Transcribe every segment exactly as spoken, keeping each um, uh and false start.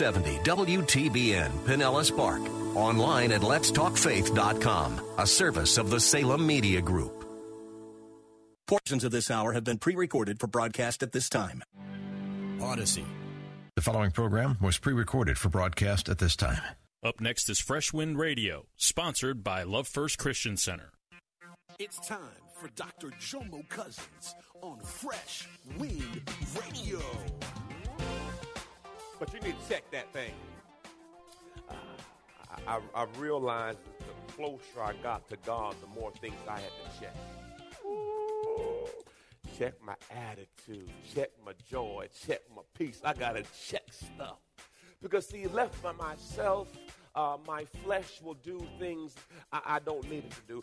seventy W T B N Pinellas Park. Online at Let's Talk Faith dot com, a service of the Salem Media Group. Portions of this hour have been pre-recorded for broadcast at this time. Odyssey. The following program was pre-recorded for broadcast at this time. Up next is Fresh Wind Radio, sponsored by Love First Christian Center. It's time for Doctor Jomo Cousins on Fresh Wind Radio. But you need to check that thing. Uh, I, I realized that the closer I got to God, the more things I had to check. Oh, check my attitude. Check my joy. Check my peace. I got to check stuff. Because, see, left by myself, uh, my flesh will do things I, I don't need it to do.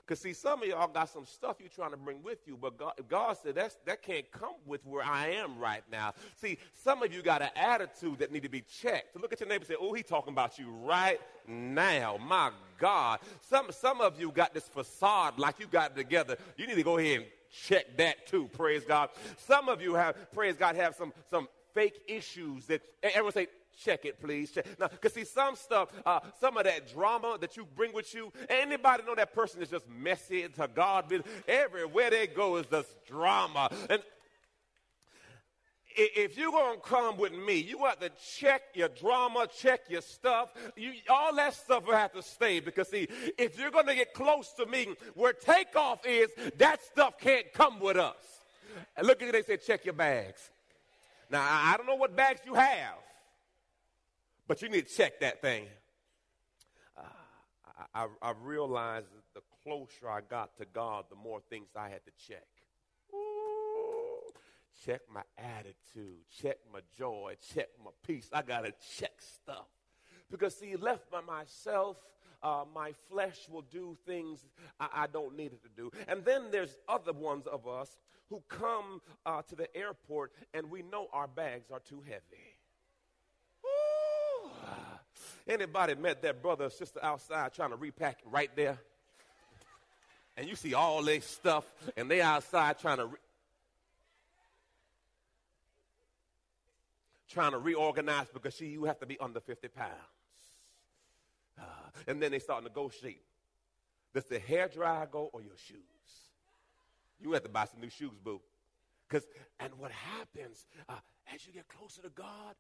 Because, see, some of y'all got some stuff you're trying to bring with you, but God, God said that's, that can't come with where I am right now. See, some of you got an attitude that need to be checked. So look at your neighbor and say, oh, he's talking about you right now. My God. Some, some of you got this facade like you got it together. You need to go ahead and check that too, praise God. Some of you have, praise God, have some, some fake issues that everyone say, check it, please. Check. Now, because see, some stuff, uh, some of that drama that you bring with you, anybody know that person is just messy to God? Everywhere they go is just drama. And if you're going to come with me, you have to check your drama, check your stuff. You, all that stuff will have to stay because, see, if you're going to get close to me where takeoff is, that stuff can't come with us. And look at it, they say, check your bags. Now, I don't know what bags you have. But you need to check that thing. Uh, I, I realized that the closer I got to God, the more things I had to check. Ooh, check my attitude. Check my joy. Check my peace. I got to check stuff. Because, see, left by myself, uh, my flesh will do things I, I don't need it to do. And then there's other ones of us who come uh, to the airport, and we know our bags are too heavy. Anybody met that brother or sister outside trying to repack right there? And you see all their stuff, and they outside trying to re- trying to reorganize because she, you have to be under fifty pounds. Uh, and then they start negotiating. Does the hair dryer go or your shoes? You have to buy some new shoes, boo. Because, and what happens, uh, as you get closer to God,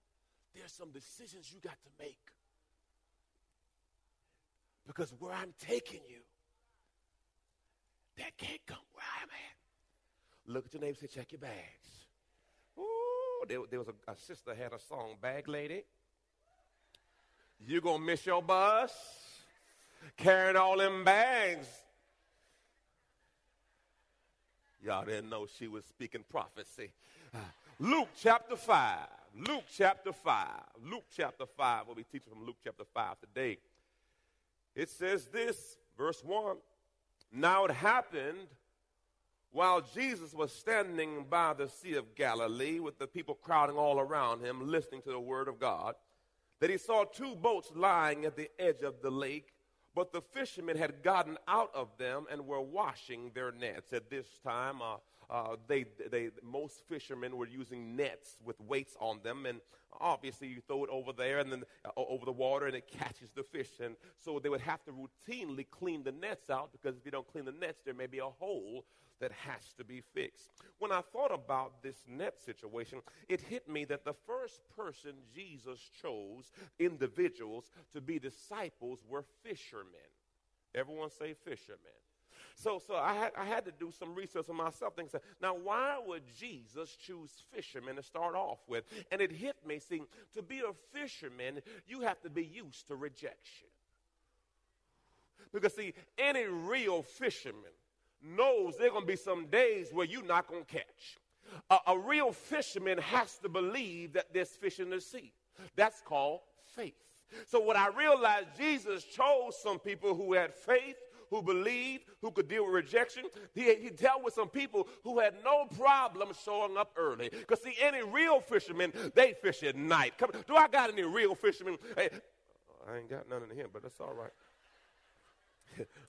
there's some decisions you got to make. Because where I'm taking you, that can't come where I'm at. Look at your neighbor and say, check your bags. Ooh, there, there was a, a sister had a song, Bag Lady. You're going to miss your bus carrying all them bags. Y'all didn't know she was speaking prophecy. Luke chapter five. Luke chapter five. Luke chapter five. We'll be teaching from Luke chapter five today. It says this, verse one. Now it happened while Jesus was standing by the Sea of Galilee with the people crowding all around him, listening to the word of God, that he saw two boats lying at the edge of the lake, but the fishermen had gotten out of them and were washing their nets. At this time, uh, uh, they, they, most fishermen were using nets with weights on them, and obviously you throw it over there and then uh, over the water, and it catches the fish. And so they would have to routinely clean the nets out, because if you don't clean the nets, there may be a hole that has to be fixed. When I thought about this net situation, it hit me that the first person Jesus chose, individuals, to be disciples were fishermen. Everyone say fishermen. So so I had, I had to do some research on myself. Think, now, why would Jesus choose fishermen to start off with? And it hit me, see, to be a fisherman, you have to be used to rejection. Because, see, any real fisherman knows there are going to be some days where you're not going to catch. A, a real fisherman has to believe that there's fish in the sea. That's called faith. So what I realized, Jesus chose some people who had faith, who believed, who could deal with rejection. He, he dealt with some people who had no problem showing up early. Because, see, any real fisherman, they fish at night. Come, do I got any real fishermen? Hey, I ain't got none in here, but that's all right.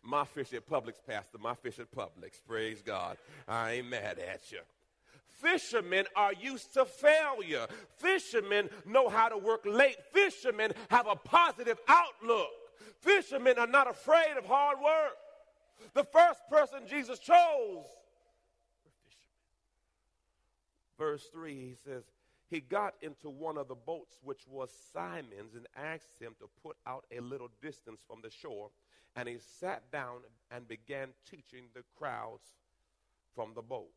My fish at Publix, Pastor. My fish at Publix. Praise God. I ain't mad at you. Fishermen are used to failure. Fishermen know how to work late. Fishermen have a positive outlook. Fishermen are not afraid of hard work. The first person Jesus chose were fishermen. Verse three, he says, he got into one of the boats, which was Simon's, and asked him to put out a little distance from the shore. And he sat down and began teaching the crowds from the boat.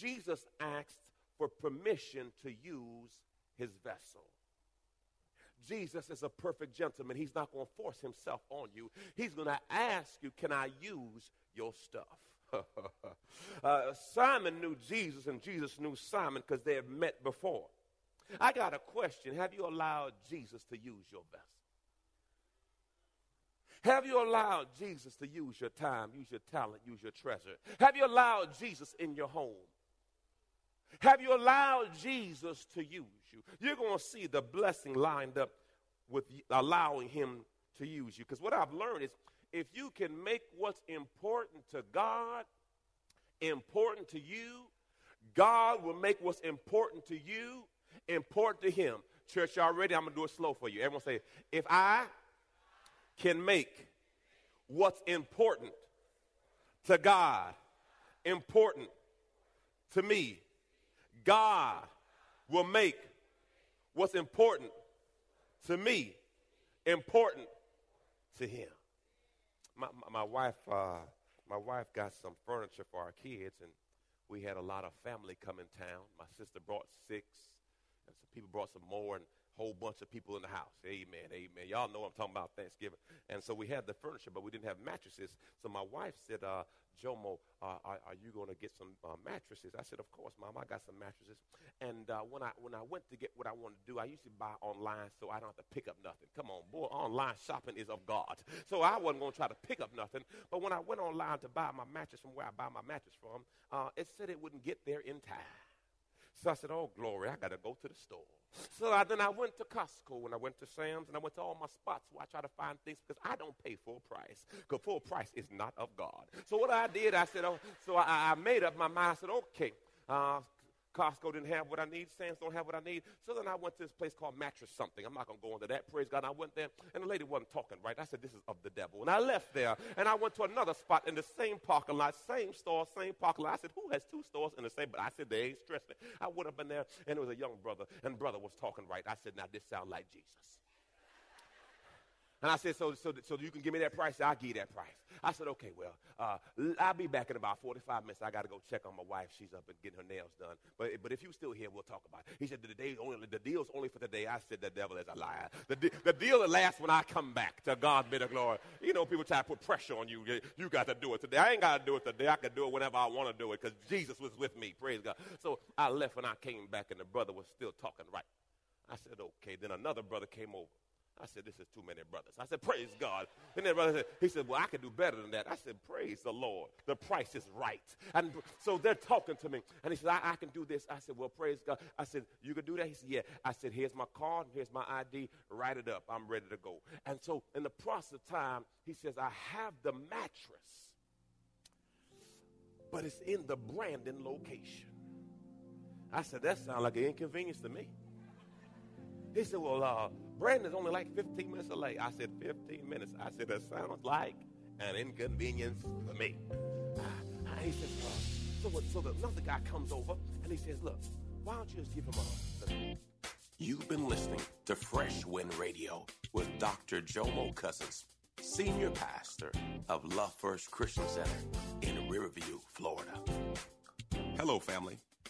Jesus asked for permission to use his vessel. Jesus is a perfect gentleman. He's not going to force himself on you. He's going to ask you, can I use your stuff? uh, Simon knew Jesus, and Jesus knew Simon, because they had met before. I got a question. Have you allowed Jesus to use your vessel? Have you allowed Jesus to use your time, use your talent, use your treasure? Have you allowed Jesus in your home? Have you allowed Jesus to use you? You're going to see the blessing lined up with allowing him to use you. Because what I've learned is, if you can make what's important to God important to you, God will make what's important to you important to him. Church, y'all ready? I'm going to do it slow for you. Everyone say, if I can make what's important to God important to me, God will make what's important to me important to him. My, my, my wife, uh, my wife got some furniture for our kids, and we had a lot of family come in town. My sister brought six, and some people brought some more, and whole bunch of people in the house. Amen, amen. Y'all know I'm talking about Thanksgiving. And so we had the furniture, but we didn't have mattresses. So my wife said, uh, Jomo, uh, are, are you going to get some uh, mattresses? I said, of course, Mom, I got some mattresses. And uh, when I when I went to get what I wanted to do, I usually buy online so I don't have to pick up nothing. Come on, boy, online shopping is of God. So I wasn't going to try to pick up nothing. But when I went online to buy my mattress from where I buy my mattress from, uh, it said it wouldn't get there in time. So I said, oh, glory, I got to go to the store. So I, then I went to Costco, and I went to Sam's, and I went to all my spots where I try to find things, because I don't pay full price, because full price is not of God. So what I did, I said, oh, so I, I made up my mind. I said, okay, uh, Costco didn't have what I need. Sam's don't have what I need. So then I went to this place called Mattress Something. I'm not going to go into that. Praise God. And I went there, and the lady wasn't talking right. I said, this is of the devil. And I left there, and I went to another spot in the same parking lot, same store, same parking lot. I said, who has two stores in the same? But I said, they ain't stressing it. I went up in there, and it was a young brother, and brother was talking right. I said, now this sounds like Jesus. And I said, so so, so you can give me that price? I'll give you that price. I said, okay, well, uh, I'll be back in about forty-five minutes. I got to go check on my wife. She's up and getting her nails done. But but if you're still here, we'll talk about it. He said, the, day only, the deal's only for today. I said, the devil is a liar. The, de- the deal that lasts when I come back. To God be the glory. You know, people try to put pressure on you. You got to do it today. I ain't got to do it today. I can do it whenever I want to do it because Jesus was with me. Praise God. So I left and I came back, and the brother was still talking right. I said, okay. Then another brother came over. I said, this is too many brothers. I said, praise God. And then brother said, he said, well, I can do better than that. I said, praise the Lord. The price is right. And so they're talking to me. And he said, I, I can do this. I said, well, praise God. I said, you can do that? He said, yeah. I said, here's my card. Here's my I D. Write it up. I'm ready to go. And so in the process of time, he says, I have the mattress, but it's in the Brandon location. I said, that sounds like an inconvenience to me. He said, well, uh, Brandon's only like fifteen minutes away. I said, fifteen minutes. I said, that sounds like an inconvenience to me. Uh, he said, well, so, so the, another guy comes over, and he says, look, why don't you just give him a hug? You've been listening to Fresh Wind Radio with Doctor Jomo Cousins, senior pastor of Love First Christian Center in Riverview, Florida. Hello, family.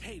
Hey,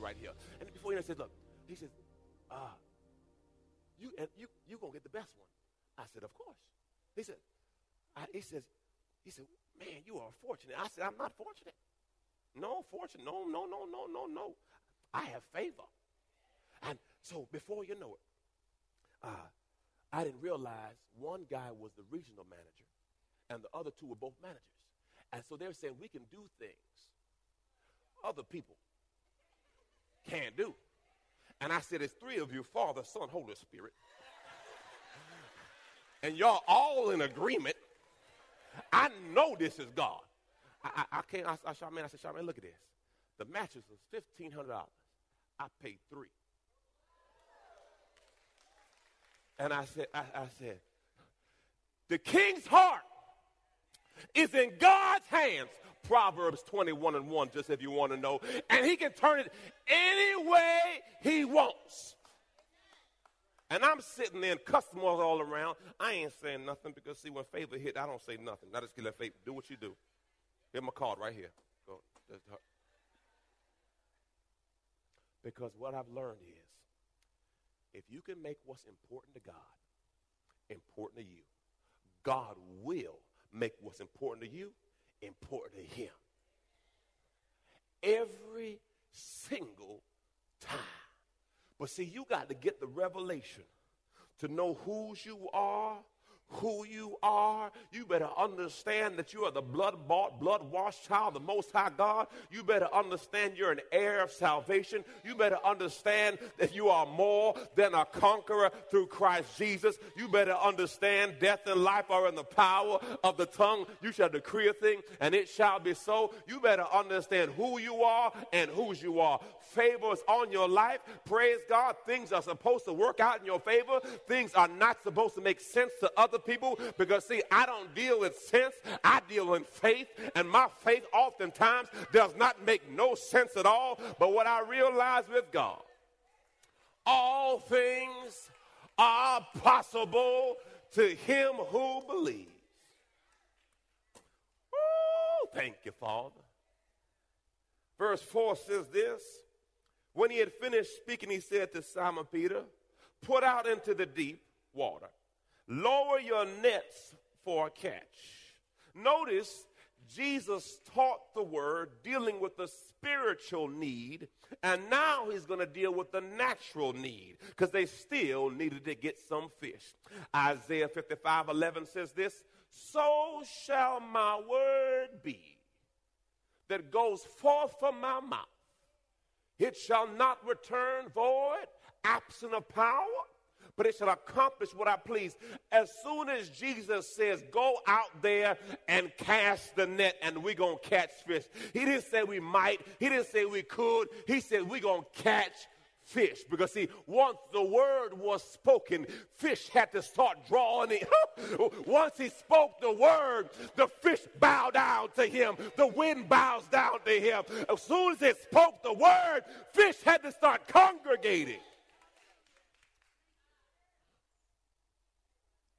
Right here. And before he says, look, he says, uh, you and you you gonna get the best one. I said, of course. He said, I, he says, he said, man, you are fortunate. I said, I'm not fortunate. No, fortunate. No, no, no, no, no, no. I have favor. And so before you know it, uh, I didn't realize one guy was the regional manager and the other two were both managers. And so they're saying we can do things other people can't do. And I said, it's three of you, Father, Son, Holy Spirit. And y'all all in agreement. I know this is God. I, I, I can't, I, I, Charmaine, I said, Charmaine, look at this. The mattress was fifteen hundred dollars. I paid three. And I said, I, I said, the king's heart is in God's hands. Proverbs twenty-one and one, just if you want to know. And he can turn it any way he wants. And I'm sitting there and customers all around. I ain't saying nothing because, see, when favor hit, I don't say nothing. I just let favor do what you do. Here's my card right here. Go. Because what I've learned is, if you can make what's important to God important to you, God will make what's important to you important to him. Every single time. But see, you got to get the revelation to know whose you are, who you are. You better understand that you are the blood-bought, blood-washed child of the Most High God. You better understand you're an heir of salvation. You better understand that you are more than a conqueror through Christ Jesus. You better understand death and life are in the power of the tongue. You shall decree a thing, and it shall be so. You better understand who you are and whose you are. Favor is on your life. Praise God. Things are supposed to work out in your favor. Things are not supposed to make sense to other people, because see, I don't deal with sense, I deal in faith, and my faith oftentimes does not make no sense at all. But what I realize with God, all things are possible to him who believes. Ooh, thank you, Father. Verse four says this: when he had finished speaking, he said to Simon Peter, "Put out into the deep water. Lower your nets for a catch." Notice Jesus taught the word dealing with the spiritual need, and now he's going to deal with the natural need, because they still needed to get some fish. Isaiah fifty-five eleven says this: "So shall my word be that goes forth from my mouth. It shall not return void, absent of power, but it shall accomplish what I please." As soon as Jesus says, go out there and cast the net and we're going to catch fish, he didn't say we might. He didn't say we could. He said we're going to catch fish. Because see, once the word was spoken, fish had to start drawing in. Once he spoke the word, the fish bow down to him. The wind bows down to him. As soon as he spoke the word, fish had to start congregating.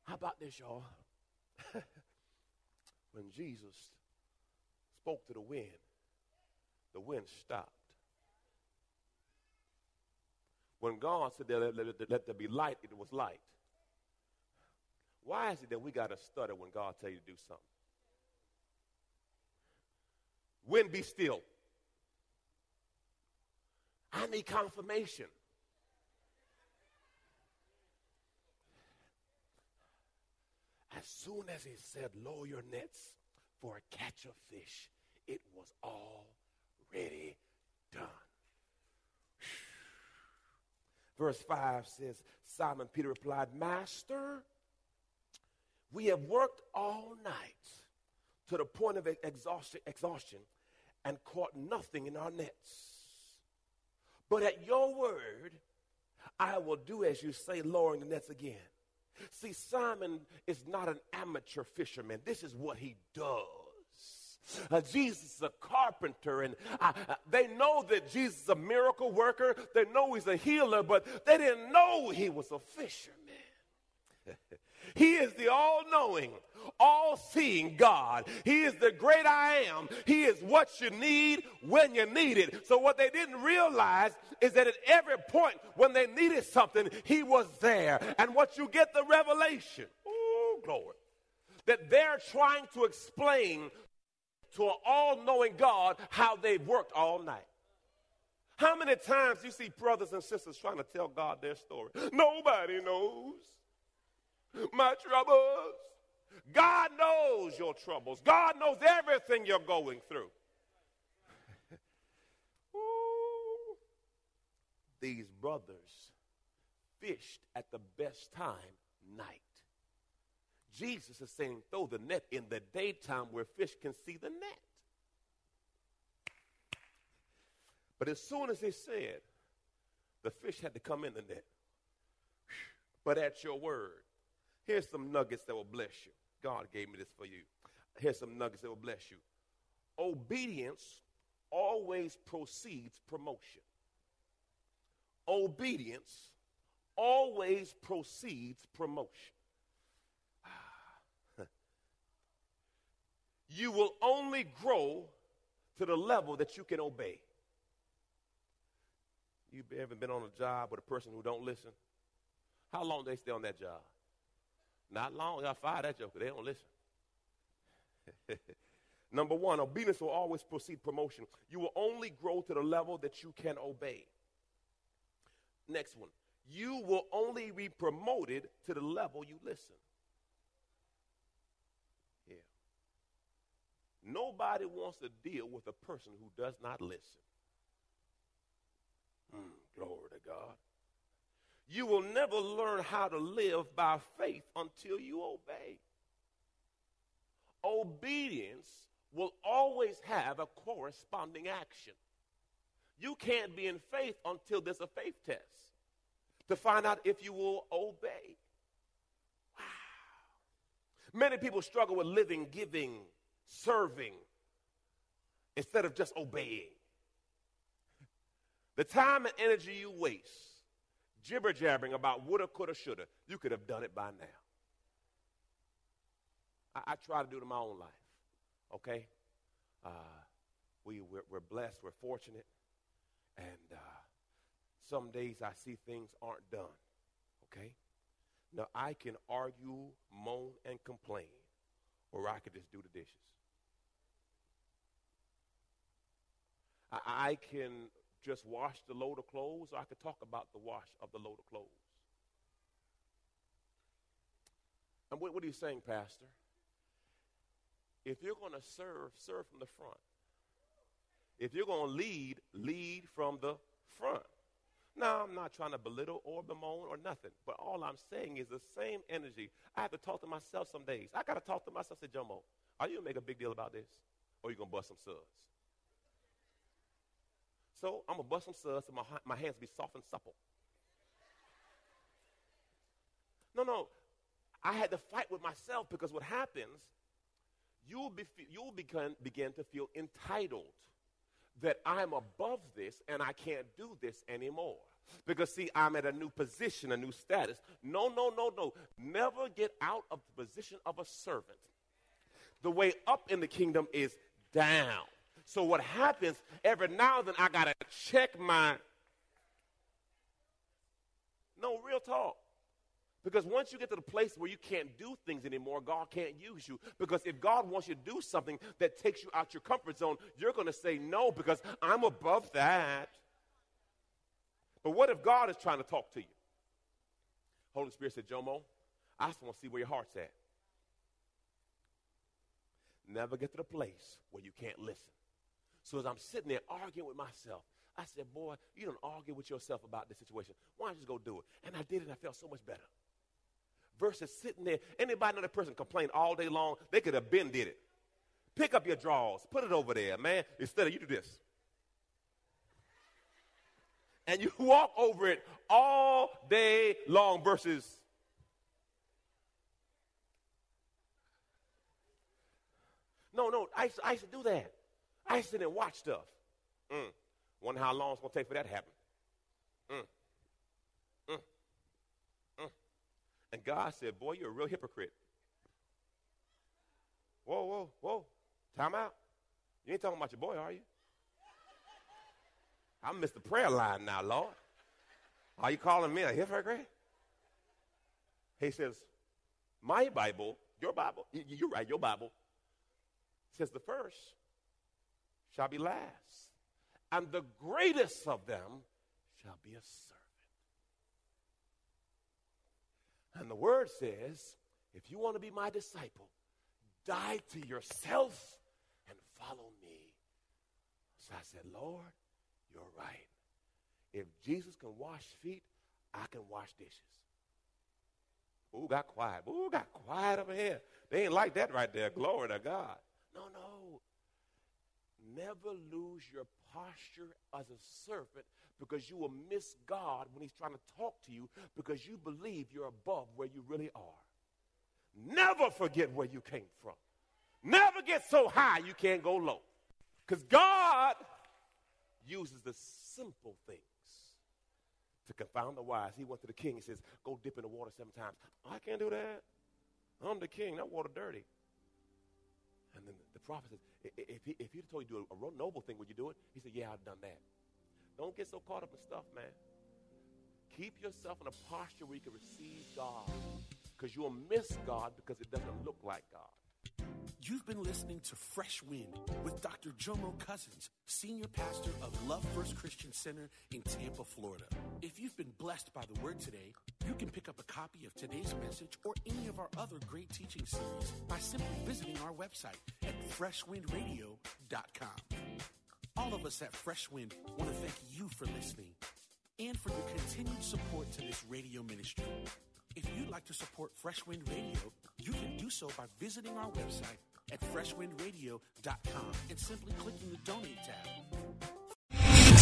How about this, y'all? When Jesus spoke to the wind, the wind stopped. When God said, let, let, let there be light, it was light. Why is it that we got to stutter when God tells you to do something? Wind, be still. I need confirmation. As soon as he said, lower your nets for a catch of fish, it was already done. Verse five says, Simon Peter replied, "Master, we have worked all night to the point of exhaustion, exhaustion and caught nothing in our nets. But at your word, I will do as you say," lowering the nets again. See, Simon is not an amateur fisherman. This is what he does. Uh, Jesus is a carpenter, and uh, uh, they know that Jesus is a miracle worker. They know he's a healer, but they didn't know he was a fisherman. He is the all-knowing, all-seeing God. He is the great I am. He is what you need when you need it. So what they didn't realize is that at every point when they needed something, he was there. And once you get the revelation, oh, glory, that they're trying to explain to an all-knowing God how they've worked all night. How many times you see brothers and sisters trying to tell God their story? Nobody knows my troubles. God knows your troubles. God knows everything you're going through. Ooh. These brothers fished at the best time, night. Jesus is saying, throw the net in the daytime where fish can see the net. But as soon as he said, the fish had to come in the net. But at your word. Here's some nuggets that will bless you. God gave me this for you. Here's some nuggets that will bless you. Obedience always precedes promotion. Obedience always precedes promotion. You will only grow to the level that you can obey. You haven't been on a job with a person who don't listen? How long they stay on that job? Not long. Y'all fired that joker. They don't listen. Number one, obedience will always precede promotion. You will only grow to the level that you can obey. Next one. You will only be promoted to the level you listen. Yeah. Nobody wants to deal with a person who does not listen. Mm, glory to God. You will never learn how to live by faith until you obey. Obedience will always have a corresponding action. You can't be in faith until there's a faith test to find out if you will obey. Wow. Many people struggle with living, giving, serving, instead of just obeying. The time and energy you waste jibber-jabbering about woulda, coulda, shoulda, you could have done it by now. I, I try to do it in my own life, okay? Uh, we, we're, we're blessed, we're fortunate, and uh, some days I see things aren't done, okay? Now, I can argue, moan, and complain, or I could just do the dishes. I, I can... just wash the load of clothes, or I could talk about the wash of the load of clothes. And what, what are you saying, Pastor? If you're going to serve, serve from the front. If you're going to lead, lead from the front. Now, I'm not trying to belittle or bemoan or nothing, but all I'm saying is the same energy. I have to talk to myself some days. I got to talk to myself. Say, Jomo, are you going to make a big deal about this, or are you going to bust some suds? So I'm going to bust some suds so my, my hands be soft and supple. No, no. I had to fight with myself, because what happens, you'll, be, you'll begin, begin to feel entitled that I'm above this and I can't do this anymore. Because, see, I'm at a new position, a new status. No, no, no, no. Never get out of the position of a servant. The way up in the kingdom is down. So what happens, every now and then I got to check my, no, real talk. Because once you get to the place where you can't do things anymore, God can't use you. Because if God wants you to do something that takes you out your comfort zone, you're going to say no, because I'm above that. But what if God is trying to talk to you? Holy Spirit said, Jomo, I just want to see where your heart's at. Never get to the place where you can't listen. So as I'm sitting there arguing with myself, I said, boy, you don't argue with yourself about this situation. Why don't you just go do it? And I did it, and I felt so much better. Versus sitting there, anybody, another person complained all day long, they could have been did it. Pick up your drawers, put it over there, man. Instead of you do this. And you walk over it all day long versus... No, no, I used, to, I used to do that. I used to sit and watch stuff. Mm. Wonder how long it's going to take for that to happen. Mm. Mm. Mm. And God said, boy, you're a real hypocrite. Whoa, whoa, whoa. Time out. You ain't talking about your boy, are you? I missed the prayer line now, Lord. Are you calling me a hypocrite? He says, my Bible, your Bible, you're right, your Bible. Says the first shall be last, and the greatest of them shall be a servant. And the word says, if you want to be my disciple, die to yourself and follow me. So I said, Lord, you're right. If Jesus can wash feet, I can wash dishes. Ooh, got quiet. Ooh, got quiet over here. They ain't like that right there. Glory to God. No, no. Never lose your posture as a servant, because you will miss God when he's trying to talk to you, because you believe you're above where you really are. Never forget where you came from. Never get so high you can't go low, because God uses the simple things to confound the wise. He went to the king and says, go dip in the water seven times. I can't do that. I'm the king. That water dirty. And then the prophet says, if he, if he'd told you to do a noble thing, would you do it? He said, yeah, I've done that. Don't get so caught up in stuff, man. Keep yourself in a posture where you can receive God, because you'll miss God because it doesn't look like God. You've been listening to Fresh Wind with Doctor Jomo Cousins, Senior Pastor of Love First Christian Center in Tampa, Florida. If you've been blessed by the word today, you can pick up a copy of today's message or any of our other great teaching series by simply visiting our website at fresh wind radio dot com. All of us at Fresh Wind want to thank you for listening and for your continued support to this radio ministry. If you'd like to support Fresh Wind Radio, you can do so by visiting our website at fresh wind radio dot com and simply clicking the Donate tab.